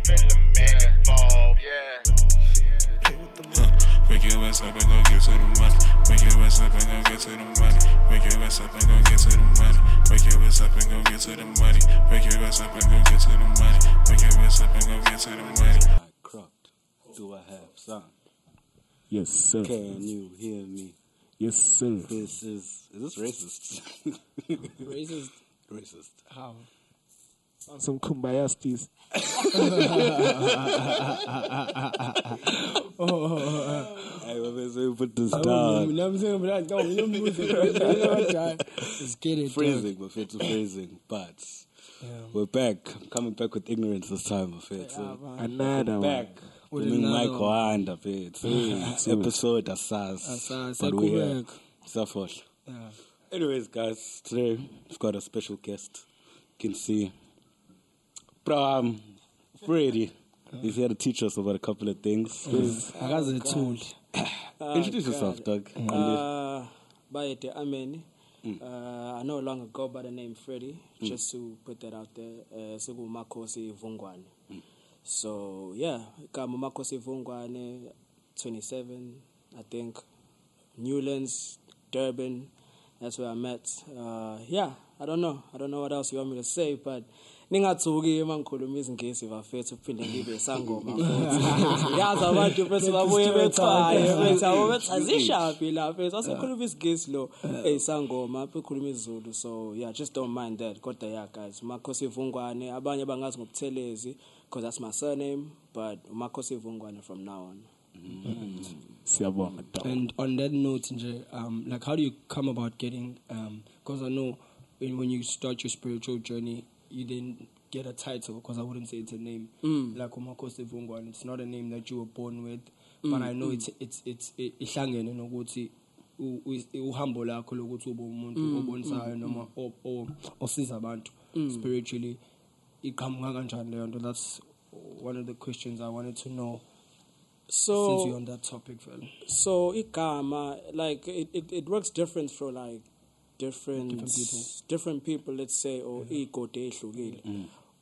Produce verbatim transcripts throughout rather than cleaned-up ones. Wake your ass up and go get to the money. Wake your ass up and go get to the money. Wake your ass up and go get to the money. Wake your ass up and go get to the money. Wake your ass up and go get to the money. Wake your ass up and go get to the money. I cropped. Do I have sound? Yes, sir. Can you hear me? Yes, sir. This is is this racist? Racist. Racist. How? On some kumbaya steez. Oh. I was able to put this down. It's getting phrasing, we're fit to phrasing, but yeah. We're back. I'm coming back with ignorance this time of it. So yeah, another we're back. We're Michael and a bit. Episode Assas. But we're Safosh. Yeah. Anyways, guys, today we've got a special guest. You can see Bram Freddy. He's here to teach us about a couple of things. I got a tool. Introduce yourself, Doug. Uh, by the Amen. I no longer go by the name Freddy, mm. just to put that out there. Uh, so uMakhosi Vungwane. Mm. So yeah, I'm uMakhosi Vungwane, twenty-seven, I think, Newlands, Durban. That's where I met. Uh, yeah, I don't know. I don't know what else you want me to say, but. Ningatuki mankhulumisa ngesi bafethu uphinde libe sangoma futhi yazi abantu bese babuye bethwaye futhi awubethazisha phi la futhi asikhuluma isingesi lo eyisangoma aphekukhuluma isiZulu so yeah just don't mind that kodwa yeah guys uMakhosi Vungwane abanye bangazi ngobuthelezi because that's my surname but uMakhosi Vungwane from now on. Mm. Siyabonga. And on that note nje um like how do you come about getting um because I know when you start your spiritual journey you didn't get a title because I wouldn't say it's a name. Mm. Like uMakhosi Vungwane, it's not a name that you were born with, mm. but I know mm. it's it's it's it's ihlangene nokuthi uhambo lakho lokuthi ube umuntu obonisayo noma osiza abantu spiritually iqhamuka kanjani leyo nto. That's one of the questions I wanted to know. So since you're on that topic, fella. So igama like it, it it works different for like Different, different people, different people, let's say, or ego day hlukile.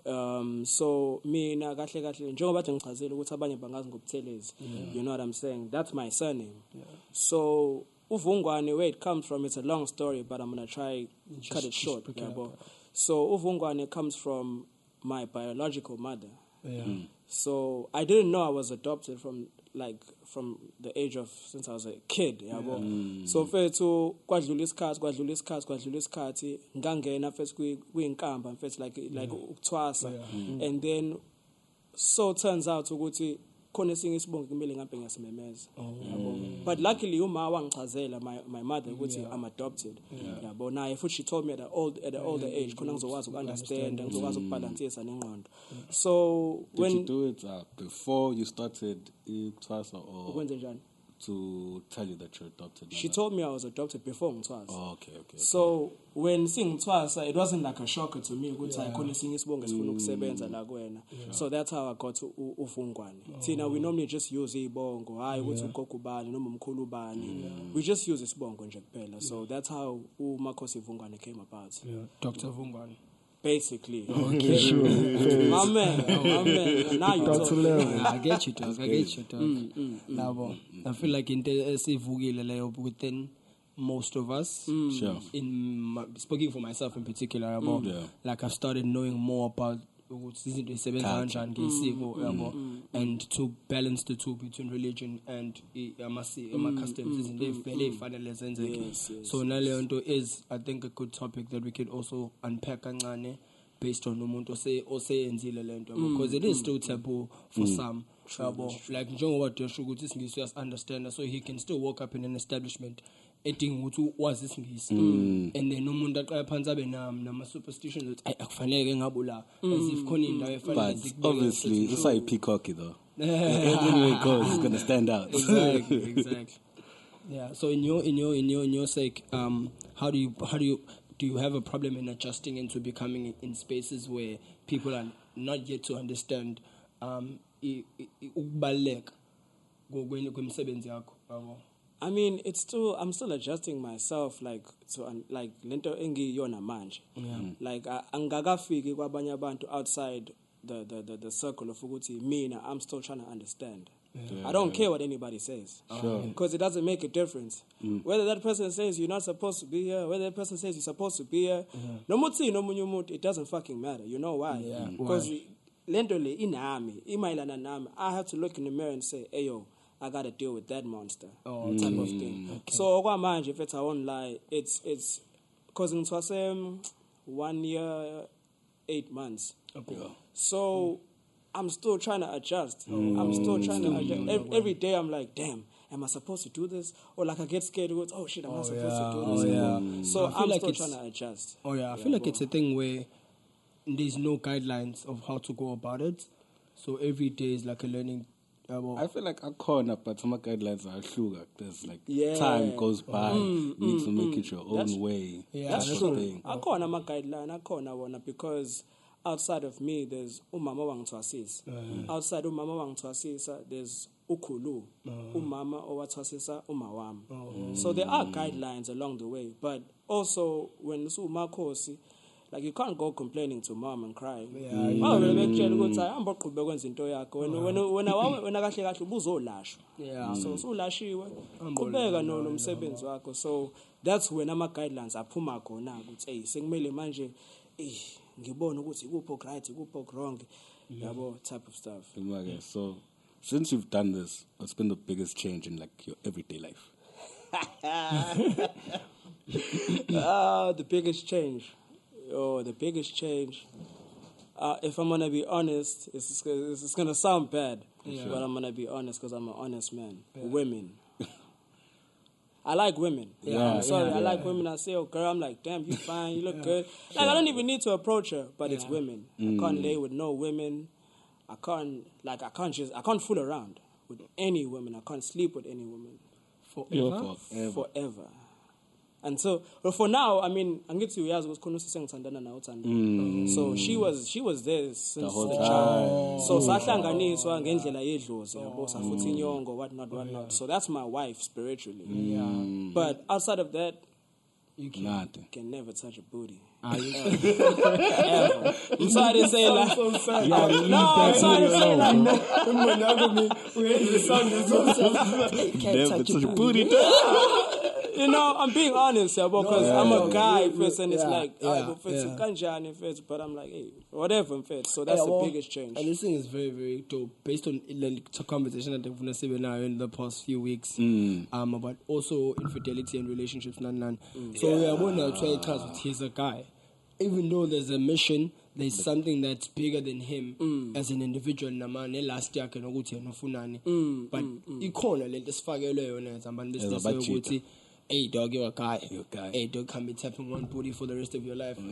Um, so mina kahle kahle njengoba ngichazile ukuthi abanye bangazi ngobuthelezi. You know what I'm saying? That's my surname. Yeah. So uVungwane, where it comes from, it's a long story, but I'm gonna try just, cut it short. Yeah, but, so uVungwane comes from my biological mother. Yeah. Mm. So I didn't know I was adopted from. Like from the age of since I was a kid, yeah. But mm. so fair to kwadlulis cards, kwadlulis cards, kwadlulis cards. Nganga and first we we in camp and first like like uThwasa, and then so turns out to go to connecting his bong milling up in as memes. But luckily, uma wangichazela my my mother, which yeah. I'm adopted. Yeah. Yeah. But now if she told me at the old at the older yeah. age, kunang zowazi understand and zowazi balancesa nengqondo. So did when you do it uh, before you started. Or to tell you that you're adopted. She told me I was adopted before uThwasa. Oh, okay, okay. So okay. When seeing uThwasa, it wasn't like a shocker to me. Because yeah. I couldn't sing isibongo esifuna ukusebenza la kuwena. So that's how I got to uVungwane. See, now we normally just use ibongo. Hayi ukuthi ugogo bani noma umkhulu bani. We just use isibongo nje kuphela. So that's how uMakhosi Vungwane came about. Yeah. Doctor Vungwane. Basically, okay, sure. my man, my man. Now you talk. I get you, talk. I get you, talk. Mm, mm, now, mm, I feel like in the most of us, mm. sure. in my, speaking for myself in particular, about, mm, yeah. like I've started knowing more about mm, and to balance the two between religion and my customs, very fundamental. So Nalendo is, I think, a good topic that we could also unpack based on umuntu say or say and zilelento because it is still taboo for mm. some. Trouble. Like John Watt is understand so he can still walk up in an establishment. Eating utu was this case, and then no munda panzabenam, nama superstition that I faneg and abula as if Connie and I fantastic. Obviously, it's like peacocky though. Everywhere it goes, it's gonna stand out. Exactly, exactly. Yeah. So in your in your in your in your sake, um, how do you how do you do you have a problem in adjusting into becoming in spaces where people are not yet to understand um ukubaluleka kwemisebenzi yakho? I mean, it's still, I'm still adjusting myself, like, to, like, lento engi yona manje. Like, angagafiki kwabanye abantu outside the the the, the circle of Uguti, mean I'm still trying to understand. Yeah. I don't care what anybody says, because sure. it doesn't make a difference. Mm. Whether that person says you're not supposed to be here, whether that person says you're supposed to be here, no mutsi no munyumut, it doesn't fucking matter. You know why? Because yeah. literally in army, in my land, I have to look in the mirror and say, "Hey yo, I gotta deal with that monster." Oh, type mm. of thing. Okay. So what mind if it's I won't lie, it's it's because in Twasem one year, eight months. Okay. So. Mm. I'm still trying to adjust. Mm. I'm still trying to adjust. Every, every day I'm like, damn, am I supposed to do this? Or like I get scared, oh shit, I'm oh, not supposed yeah. to do this. Oh, yeah. So I feel I'm like still trying to adjust. Oh yeah, I yeah, feel like bro. It's a thing where there's no guidelines of how to go about it. So every day is like a learning. Uh, well, I feel like I corner, but some guidelines are sugar. There's like yeah. time goes by, mm, you need mm, to make mm. it your own that's, way. Yeah, that's, that's true. I corner my guideline, I corner one because... Outside of me, there's umama wangitwasisa. Uh-huh. Outside umama wangitwasisa, there's ukhulu. Uh-huh. Umama owatwasisa umawami. Uh-huh. So there are guidelines along the way, but also when it's uMakhosi, like you can't go complaining to mom and crying. Yeah, mm-hmm. I really make sure that I'm about to be going into it. When when when I when I actually actually buzo lash. Yeah. So so lashiwe. Kubega no no msebenzi wako. So that's when ama guidelines aphuma khona ukuthi hey sekumele manje eh ngibona ukuthi kupho right kupho wrong yabo type of stuff. Okay, so since you've done this, what's been the biggest change in like your everyday life? uh, the biggest change. Oh, the biggest change. Uh, if I'm going to be honest, it's it's, it's going to sound bad, yeah. but I'm going to be honest because I'm an honest man. Yeah. Women. I like women. Yeah, yeah. Sorry, yeah, I like yeah. women. I say, oh, girl, I'm like, damn, you fine, you look yeah. good. Like, yeah. I don't even need to approach her, but yeah. it's women. Mm. I can't lay with no women. I can't, like, I can't just, I can't fool around with any woman. I can't sleep with any woman. Forever? Forever. Forever. And so, but for now, I mean, Angitsi Uyaz was Kunusiseng Tandana now Tandana. So she was, she was there since the, the child. So Satangani, so Angela Yejos, Bosafutinong or whatnot, whatnot. Oh, yeah. So that's my wife spiritually. Mm. Yeah. But outside of that, you can, Nothing. can never touch a booty. Ah, yeah. Ever. I'm sorry to say like so, so sad. Yeah, no, I'm sorry to say like no. Can't touch a booty. You know, I'm being honest, yeah, because no, yeah, I'm yeah, a guy yeah, person. Yeah, it's like, yeah, yeah, yeah. but I'm like, hey, whatever, so that's yeah, well, the biggest change. And this thing is very, very dope, based on like, the conversation that I've been having in the past few weeks, mm. um, about also infidelity and relationships, none, none. Mm. So yeah. we are going to try to trust that he's a guy. Even though there's a mission, there's but, something that's bigger than him mm. as an individual. Namane last year can go to Nofunani, but you can't let this faggot learn and this is hey, dog, you're a guy. You're a guy. Hey, dog, can't be tapping one booty for the rest of your life. Yeah.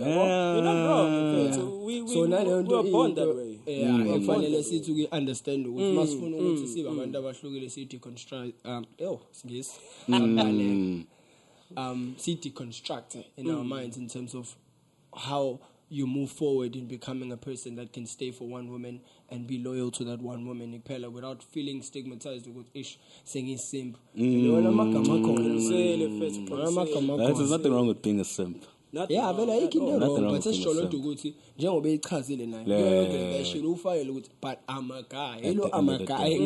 You're not wrong. Yeah. So we, we, so we, we, we were born that way. Yeah, and finally, see to understand. We must follow to see what we are struggling to deconstruct. Um, oh, yes. Um, see deconstruct in our minds in terms of how you move forward in becoming a person that can stay for one woman and be loyal to that one woman without feeling stigmatized with ish saying he's simp. There's nothing wrong with being a simp. Yeah, but I can never but just shallow to go to John Obey Castle and I but I'm a guy. Hello, I'm a guy.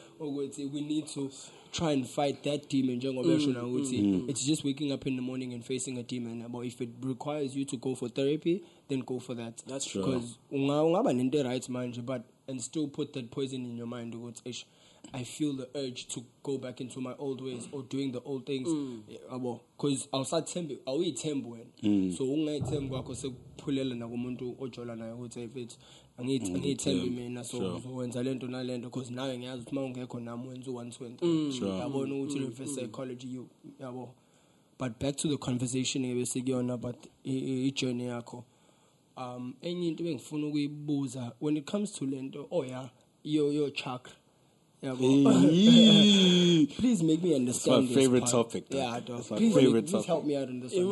We need to try and fight that demon. Mm. It's just waking up in the morning and facing a demon. But if it requires you to go for therapy, then go for that. That's true. Because unga right mind, but and still put that poison in your mind. I feel the urge to go back into my old ways or doing the old things. Because mm. outside tembu, I will tembu. So unga tembu ako se pulela na gumuntu ojola na yote if it's. I need, mm, I need to tell you, man. So, when I learn to not learn, because now I'm going to go to one twenty. I want to reverse psychology. You, mm. But back to the conversation we were saying about each journey. Um, anything fun we boza when it comes to land. Oh yeah, yo yo chakra. Yeah, please make me understand. That's my favorite this topic. Yeah, that's my please favorite make, topic. Please help me out on this one.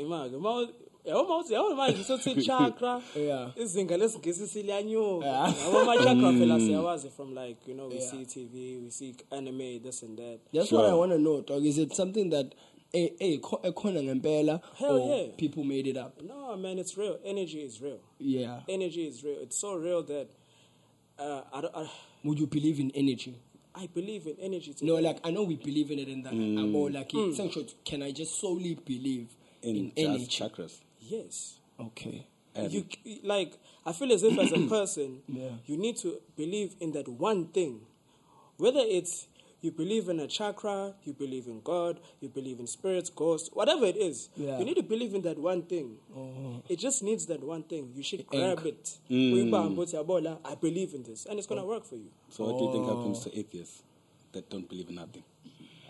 Imag, imag, yeah, almost. Yeah, almost. So it's chakra. Yeah. It's English. It's Sicilian. Yeah. My chakra fellas, I was from like you know we yeah. see T V, we see anime, this and that. That's sure. what I want to know. Dog. Is it something that a a corner and Hell yeah, people made it up. No, man, it's real. Energy is real. Yeah, energy is real. It's so real that uh, I don't. I, Would you believe in energy? I believe in energy. Today. No, like I know we believe in it, and that mm. I'm all like, mm. essentially, can I just solely believe in, in energy? Chakras. Yes. Okay. Um, you like I feel as if as a person, yeah. you need to believe in that one thing, whether it's. You believe in a chakra, you believe in God, you believe in spirits, ghosts, whatever it is. Yeah. You need to believe in that one thing. Oh. It just needs that one thing. You should grab it. Mm. I believe in this, and it's going to oh. work for you. So what do you think happens to atheists that don't believe in nothing?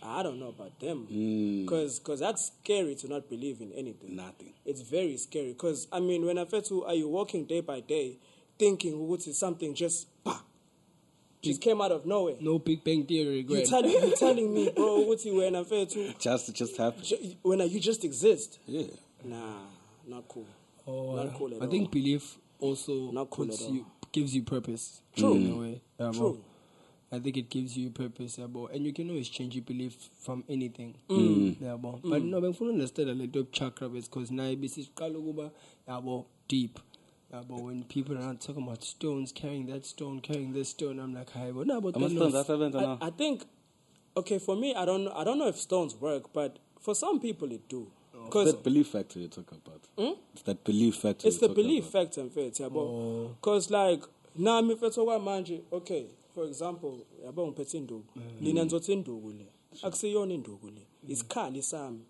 I don't know about them. Because mm. that's scary to not believe in anything. Nothing. It's very scary. Because, I mean, when I feel to, are you walking day by day thinking what is something just... Bah, just came out of nowhere. No Big Bang Theory. You're telling, you're telling me, bro, what's it when I fail to? Just, just happen. Ju- when I, you just exist. Yeah. Nah, not cool. Oh, not cool at I all. I think belief also not cool puts you, gives you purpose. True. In a way. Um, True. I think it gives you purpose. And you can always change your belief from anything. Mm. Yeah, but, mm. but no, but if you understand a little chakra, because now it's deep. Uh, but when people are not talking about stones, carrying that stone, carrying this stone, I'm like, hey, well, no, but I, know, I, I think, okay, for me, I don't, I don't know if stones work, but for some people it do. Because oh. that belief factor you talk about. Hmm? It's that belief factor. It's the belief about. factor, in fact, yeah, oh. because like now, me for talk about manje. Okay, for example, about unpetindo, linanzotindo gule, aksiyonindo gule. It's kali sam.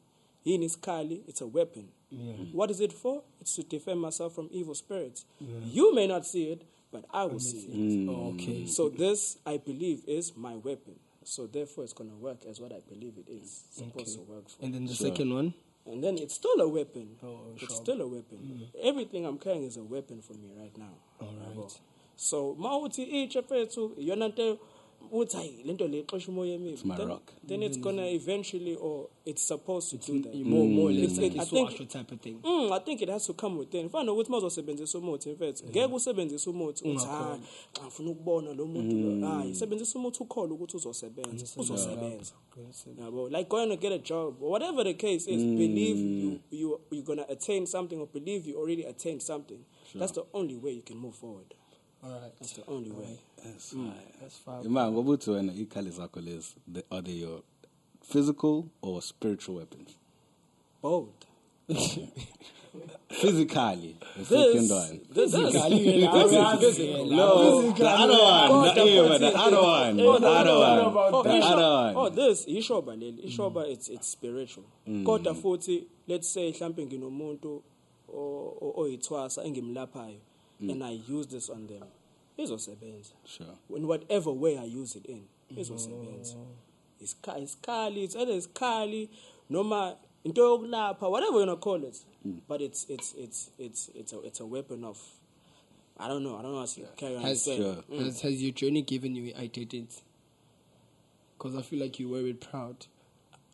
In his kali, it's a weapon. Yeah. What is it for? It's to defend myself from evil spirits. Yeah. You may not see it, but I will I see it. Mm. Oh, okay. So this, I believe, is my weapon. So therefore, it's going to work as what I believe it is supposed okay. to work for. And then the sure. second one? And then it's still a weapon. Oh, it's sure. still a weapon. Mm. Everything I'm carrying is a weapon for me right now. All right. So, it's my then, rock. Then it's gonna eventually, or it's supposed to it's do that. More, more mm. it's, it, I think, so type of thing. Mm, I think it has to come within. If I know what most of sebenzi so much, in fact, gego sebenzi so much. Ah, I funu bona lo mutu. Ah, sebenzi so much to call lo kutu sebenzi, kutu sebenzi. Like going to get a job, or whatever the case is, mm. believe you you you're gonna attain something, or believe you already attained something. Sure. That's the only way you can move forward. All right. That's the only way. That's fine. That's fine. Man, what about when you call it? Are they your physical or spiritual weapons? Both. Physically, the second one. Physically, the other one. The other one. The other one. The other one. The other one. Oh, this Ishoba, Ishoba, it's it's spiritual. Kota forty. Let's say something in umuntu or or uThwasa engimlaphayo. Mm. And I use this on them. It's also bends. Sure. In whatever way I use it in, it's also bends. It's it's kali. It's either it's kali, noma indoglapa, whatever you wanna call it. Mm. But it's it's it's it's it's a it's a weapon of. I don't know. I don't know how to carry on. Has, sure. mm. has has your journey given you identity? Because I feel like you wear it proud.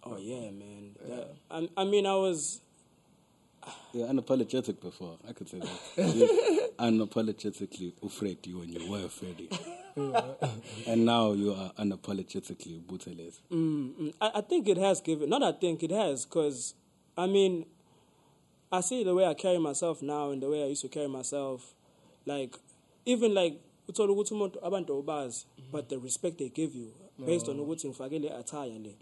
Oh yeah, man. Yeah. That, I, I mean, I was. Yeah, unapologetic before. I could say that. You unapologetically afraid you when you were afraid. And now you are unapologetically bootless. Mm, I, I think it has given... Not I think, it has. Because, I mean, I see the way I carry myself now and the way I used to carry myself. Like, even like... But the respect they give you... Based on what's in Fagele Atayale,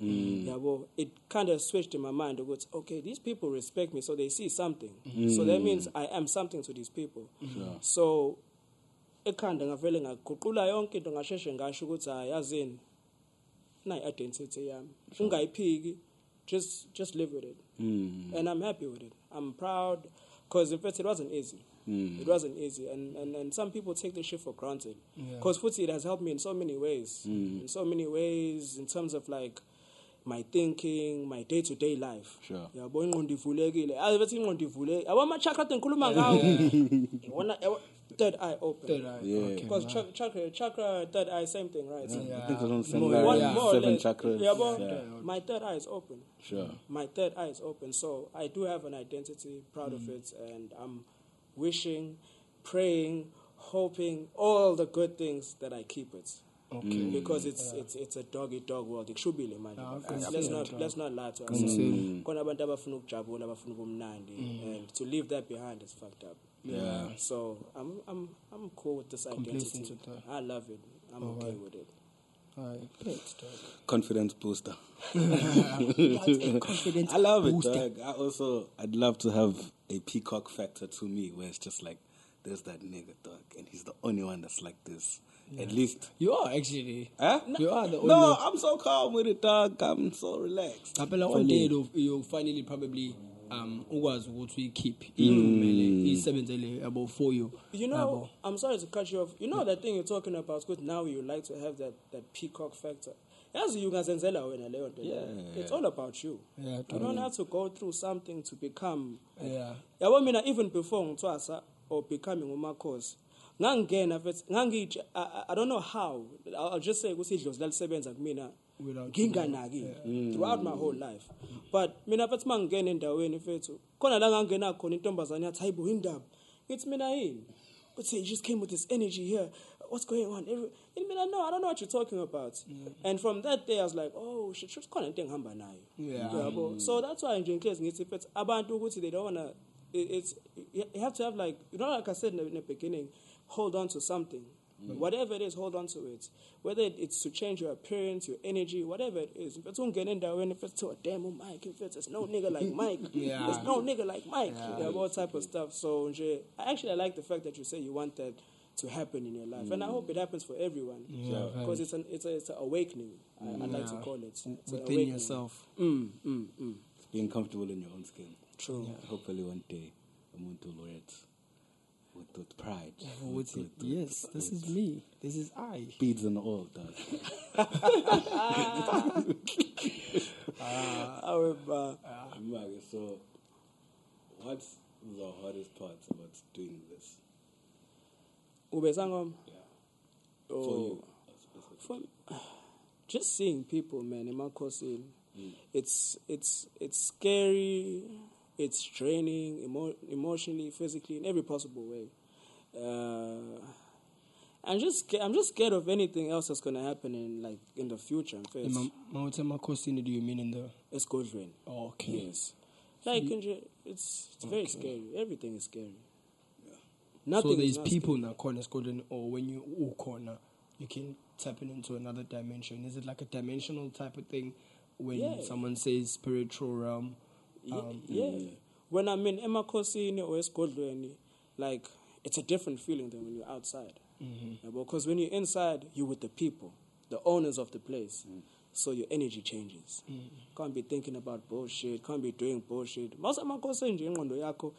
it kind of switched in my mind. It's, okay, these people respect me, so they see something. Mm. So that means I am something to these people. Sure. So, it kind of feeling I could pull a yonki to Nasheshengashugutai as in, Nay identity, I am. Ungai pig, just just live with it. Mm. And I'm happy with it. I'm proud, because in fact, it wasn't easy. Mm. It wasn't easy, and, and, and some people take this shit for granted. Because yeah. footsie, it has helped me in so many ways. Mm. In so many ways, in terms of like my thinking, my day to day life. Sure. Yeah, boy, I want my chakra to kulumanga. Third eye open. Third eye. Yeah. Because okay. ch- chakra, chakra, third eye, same thing, right? Yeah. Yeah. I think it's on more, one yeah. more seven chakras. Yeah, but yeah. my third eye is open. Sure. My third eye is open, so I do have an identity, proud mm. of it, and I'm. Wishing, praying, hoping, all the good things that I keep it. Okay. Mm. Because it's yeah. it's it's a dog eat dog world. It should be le manje. Ah, okay. Let's not let's not lie to ourselves. Khona abantu abafuna ukujabula abafuna ubumnandi, and to leave that behind is fucked up. Yeah. So I'm I'm I'm cool with this identity. I love it. I'm oh, okay right. with it. Alright, great dog. Confidence booster. Confidence I love booster. It, dog. I also I'd love to have a peacock factor to me where it's just like there's that nigga dog and he's the only one that's like this. Yeah. At least you are actually. Huh? No, you are the only. No, I'm so calm with it, dog. I'm so relaxed. I feel like one day you'll finally probably um always what we keep. He's seven about for you. You know, I'm sorry to cut you off. You know that thing you're talking about. Good. Now you like to have that that peacock factor. That's you guys and Zella when I lay on the yeah. It's all about you. Yeah, totally. You don't have to go through something to become. Yeah. Yeah. Well, I mean, even before uThwasa or becoming uMakhosi. I don't know how. I'll just say throughout my whole life. But it's mina but see, he just came with this energy here. What's going on? Every, no, I don't know what you're talking about. Yeah. And from that day, I was like, oh, she should call anything hamba nayo. Yeah. So that's why in Jenkins, they don't wanna. It's you have to have like you know, like I said in the, in the beginning. Hold on to something. Mm. Whatever it is, hold on to it. Whether it's to change your appearance, your energy, whatever it is. If it's not getting there, if it's to a damn Mike, if it's there's no nigga like Mike, yeah. there's no nigga like Mike, yeah. Yeah, all type of stuff. So, I actually I like the fact that you say you want that to happen in your life. Mm. And I hope it happens for everyone. Because yeah, right. it's, an, it's, a, it's an awakening, I, yeah. I like to call it. It's within awakening. Yourself. Mm, mm, mm. Being comfortable in your own skin. True. Yeah. Hopefully one day, I'm going to wear it. With, with pride. Oh, with with, with, yes, with, this with, is me. This is I. Beads and all, dog. So, what's the hardest part about doing this? Ube sangoma? Yeah. Oh, for you. For, just seeing people, man, in uMakhosi, mm. it's, it's, it's scary. It's draining emo- emotionally, physically, in every possible way. Uh, I'm just I'm just scared of anything else that's gonna happen in like in the future. Mama, what uMakhosi do you mean in the? It's cold rain. Oh, okay. Yes. Like it's it's okay. Very scary. Everything is scary. Yeah. Nothing. So there's people in a corner cold rain, or when you all corner, you can tap into another dimension. Is it like a dimensional type of thing when yeah. someone says spiritual realm? Um, yeah, yeah. yeah, when I'm in uMakhosi or Esgodweni, like it's a different feeling than when you're outside. Mm-hmm. Yeah, because when you're inside, you're with the people, the owners of the place. Mm. So your energy changes. Mm. Can't be thinking about bullshit. Can't be doing bullshit. Most uMakhosi nje ingqondo yakho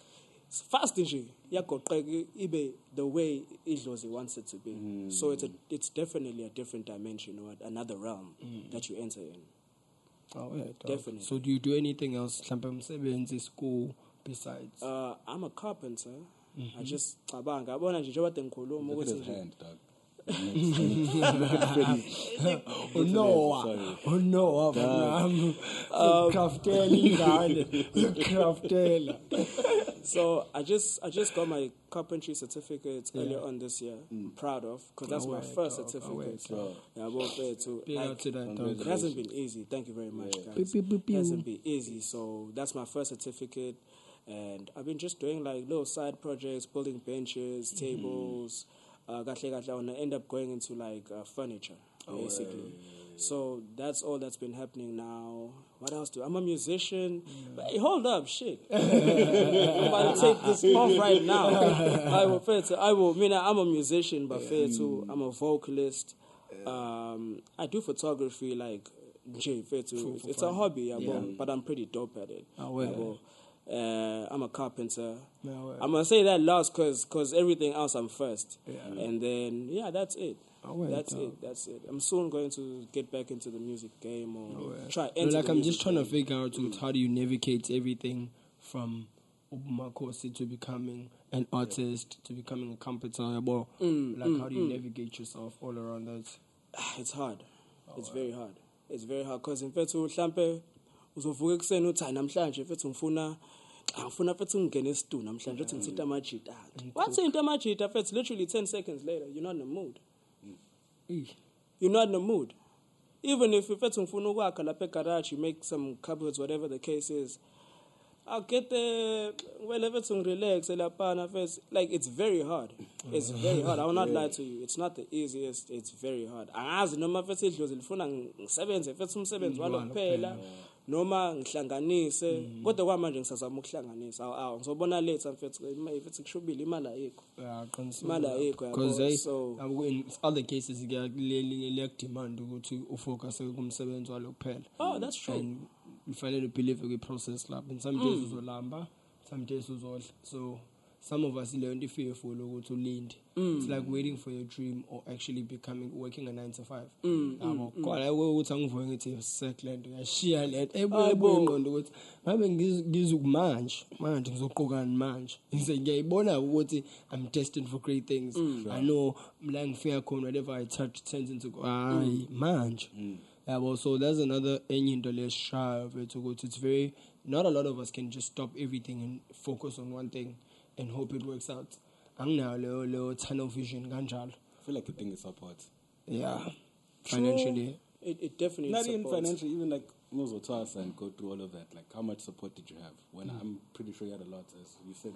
fast nje yagoqeka ibe the way idlozi wants it to be. Mm. So it's a, it's definitely a different dimension or another realm mm. that you enter in. Oh, yeah, definitely. So do you do anything else? School besides? Uh, I'm a carpenter. Mm-hmm. I just abang. I wanna just what them call him. Look at his hand, dog. Oh no! Oh no! I'm craftel. So I just I just got my carpentry certificate yeah. earlier on this year. Mm. I'm proud of because that's my first dog. certificate. Away, yeah, I worked there too. Like, it hasn't been easy. Thank you very much, yeah. guys. Beep, beep, beep. It hasn't been easy. So that's my first certificate, and I've been just doing like little side projects, building benches, tables. Mm. Uh, I end up going into like uh, furniture, oh, basically. Yeah, yeah, yeah, yeah. So that's all that's been happening now. What else do I'm a musician? Yeah. Hey, hold up, shit! I'm about to take this off right now. I will fail to. I will. I mean, I'm a musician, but yeah. fail to. I'm a vocalist. Yeah. Um, I do photography, like Jay. Fail to. It's fun. A hobby, yeah, yeah. but I'm pretty dope at it. Oh, yeah. Yeah. Uh, I'm a carpenter. No, I'm going to say that last because cause everything else I'm first. Yeah. And then, yeah, that's it. Oh, that's oh. it. That's it. I'm soon going to get back into the music game or oh, yeah. try enter no, like, I'm just trying game. to figure out mm. how do you navigate everything from uMakhosi to becoming an artist, yeah. to becoming a carpenter. Well, mm, like, mm, how do you mm. navigate yourself all around that? It's hard. Oh, it's wow. very hard. It's very hard because in fact, Lampe, what's in the majita? It's literally ten seconds later. You're not in the mood. Mm. you're not in the mood. Even if you make some cupboards, whatever the case is, I'll get there, well, if it's relax, like, it's very hard. It's very hard. I will not lie to you. It's not the easiest. It's very hard. I ask no matter if you're going to seven, if it's some seven, one of Pella, no man, Shanganese, what the one man says, I'm Shanganese, our so Bonalets and Fitz, if it's a should be Malaiko. Malaiko, because in other cases, you get elect demand to go to focus on seven to a Pella. Oh, that's true. We finally believe we process lab. In some cases, we lamba, some cases all. So some of us learn the fearful or to lean. Mm. It's like waiting for your dream or actually becoming working a nine to five. Mm. Um, mm. God, I will tongue for it a second. I share let every boy on the woods. Having this this manch, manch, so cogan manch. It's a gay bona water. I'm testing for great things. Mm. I know blank fair cone, whatever I touch turns into I manch. Mm. Yeah, well, so there's another engine to let's try of it to go to. It's very, not a lot of us can just stop everything and focus on one thing and hope it works out. I'm now a little, little tunnel vision. I feel like the thing is support. Yeah. True. Financially. It, it definitally not supports. Even financially, even like Nozotas and go through all of that. Like, how much support did you have? When mm. I'm pretty sure you had a lot. As you said,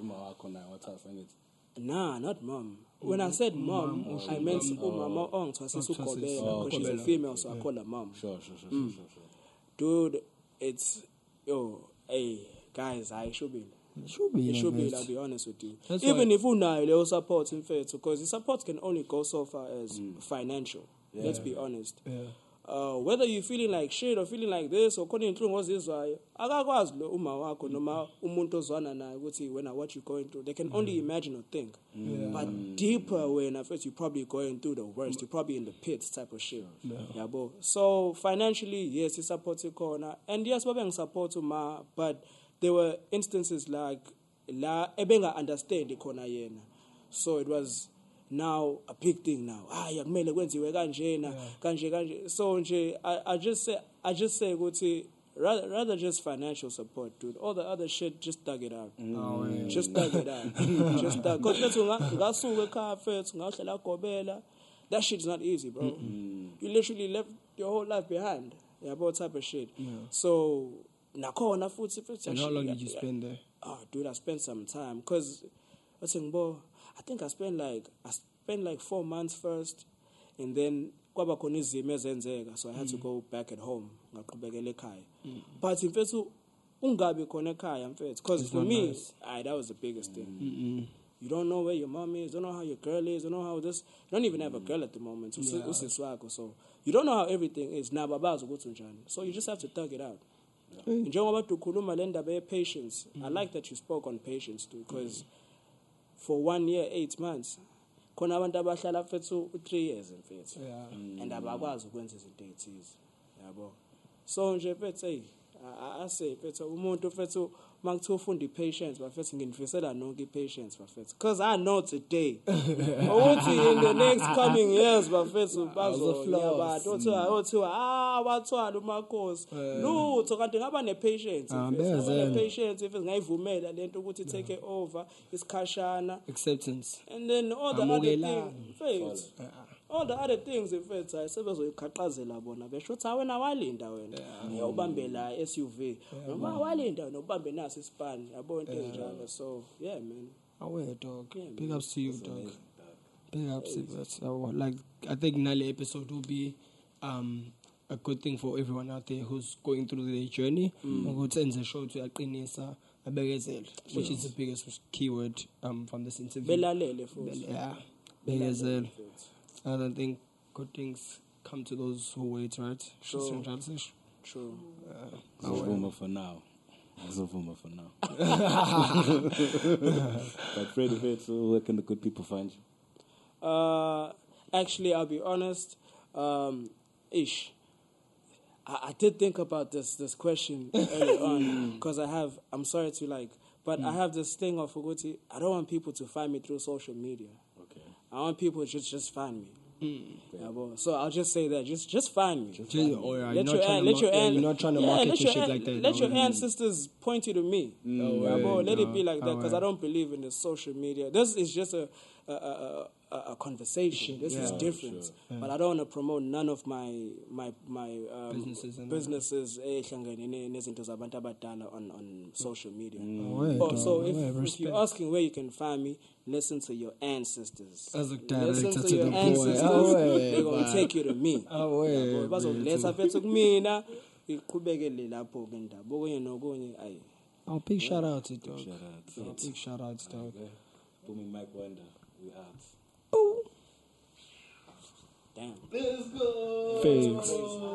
nah, not mom. When mm. I said mom, mom I meant umama ong to assist Kobela because she's a female, so yeah. I call her mom. Sure, sure, sure, mm. sure, sure, sure. Dude, it's yo, hey guys, I should be. It should be. It should be. It should be I'll be honest with you. That's even if you know support in faith, because the support can only go so far as mm. financial. Yeah. Let's be honest. Yeah. Uh, whether you're feeling like shit or feeling like this or calling through what's this, I can't ask when I what you're going through. They can mm. only imagine or think. Yeah. But deeper when I first you're probably going through the worst. You're probably in the pits type of shit. Yeah. Yeah, bro. So financially, yes, it's supportive corner. And yes, we're being supportive, but there were instances like la ebenga understand the corner. So it was now a big thing now. Ah, yeah, so I, I just say I just say go to rather rather just financial support, dude. All the other shit, just tag it out. No, yeah. Just tag it out. Just tag it. That shit's not easy, bro. Mm-hmm. You literally left your whole life behind. Yeah, about type of shit. Yeah. So nako na food. And how long did you spend there? Oh, dude, I spent some time because I think, bro. I think I spent like I spent like four months first, and then kwaba khona izimo ezenzeka, so I had mm. to go back at home. Ngaqhubekela ekhaya, mm. but in fact, ungabi khona ekhaya mfethu, because for me, nice. I, that was the biggest thing. Mm-mm. You don't know where your mom is, don't know how your girl is, don't know how this. You don't even mm. have a girl at the moment, so, yeah. so you don't know how everything is. Now, baba's go to njani, so you just have to tug it out. Njengoba tukhuluma le ndaba ye patience. I like that you spoke on patience too, because. Mm. For one year, eight months. Kona abantu abahlala fethu three years in fact. Yeah. And abakwazi ukwenza izinto ezithize. Yabo. So nje fethu hey, I say fethu umuntu fethu mangithu ufunda patience bafethu nginifisela nonke patience bafethu. Cause I know today. Uthi in the next coming years bafethu bazoyaba. Uthi uthi ah bathwala uMakhosi. Lutho kanti ngaba ne patience. Ne patience if ngayivumela lento ukuthi take over isikhashana acceptance. And then all the other things fethu. All the other things in fact I sebezoyikhaqazela bona besho uthi wena walinda wena. Uyawubambela S U V. Noma walinda nobambe na span yabo into enjalo. So yeah man. Away dog. Yeah, big ups to you dog. Amazing. Big ups to you. So, like I think Nale episode will be um a good thing for everyone out there who's going through their journey. Mm. Who sends a show to yaqinisa abekezela, which is the biggest keyword um from this interview. Belalele futhi. Yeah. Bekezela. I don't think good things come to those who wait, right? True. True. Uh, Zovuma for now. Zovuma for now. But Freddy Fitz, where can the good people find you? Uh, actually, I'll be honest. Um, ish. I, I did think about this this question early on because I have. I'm sorry to like, but mm. I have this thing of Uguti. I don't want people to find me through social media. I want people to just, just find me. Mm. Yeah, bro. So I'll just say that. Just just find me. Just find me. Or let your an, let your an, you're not trying to yeah, market your shit an, like that. Let your ancestors mm. point you to me. No yeah, way, bro. Let no. it be like that because I don't believe in the social media. This is just a a, a, a conversation. This yeah, is different. Sure. Yeah. But I don't want to promote none of my my my um, businesses businesses on on social media. Mm. Oh, so if, if you're asking where you can find me, listen to your ancestors. Listen to, to your the ancestors. Oh, they're going to take you to me. Oh, yeah, boy. Oh, big shout out to dog. Big shout out to dog. Booming Mike Wonder, we out. Boom. Damn. Let's go. Fades.